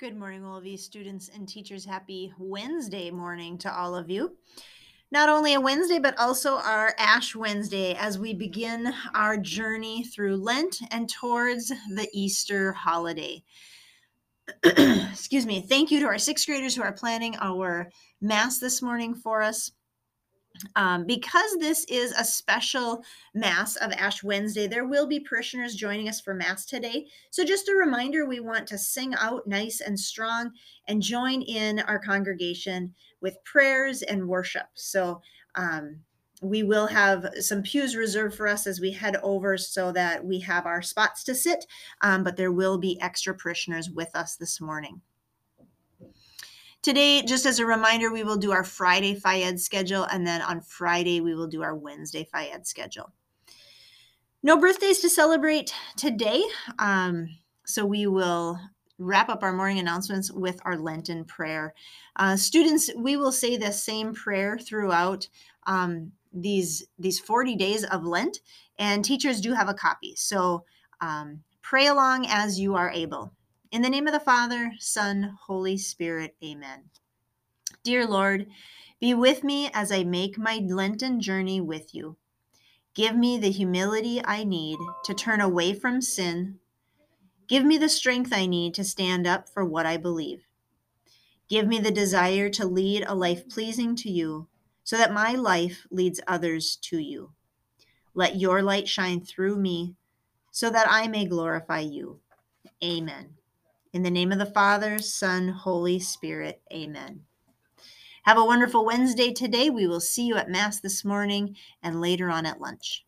Good morning, all of you students and teachers. Happy Wednesday morning to all of you. Not only a Wednesday, but also our Ash Wednesday as we begin our journey through Lent and towards the Easter holiday. Excuse me. Thank you to our sixth graders who are planning our Mass this morning for us. Because this is a special Mass of Ash Wednesday, there will be parishioners joining us for Mass today. So just a reminder, we want to sing out nice and strong and join in our congregation with prayers and worship. So we will have some pews reserved for us as we head over so that we have our spots to sit, but there will be extra parishioners with us this morning. Today, just as a reminder, we will do our Friday Fayed schedule, and then on Friday, we will do our Wednesday Fayed schedule. No birthdays to celebrate today, so we will wrap up our morning announcements with our Lenten prayer. Students, we will say the same prayer throughout these 40 days of Lent, and teachers do have a copy, so pray along as you are able. In the name of the Father, Son, Holy Spirit, amen. Dear Lord, be with me as I make my Lenten journey with you. Give me the humility I need to turn away from sin. Give me the strength I need to stand up for what I believe. Give me the desire to lead a life pleasing to you so that my life leads others to you. Let your light shine through me so that I may glorify you. Amen. In the name of the Father, Son, Holy Spirit, amen. Have a wonderful Wednesday today. We will see you at Mass this morning and later on at lunch.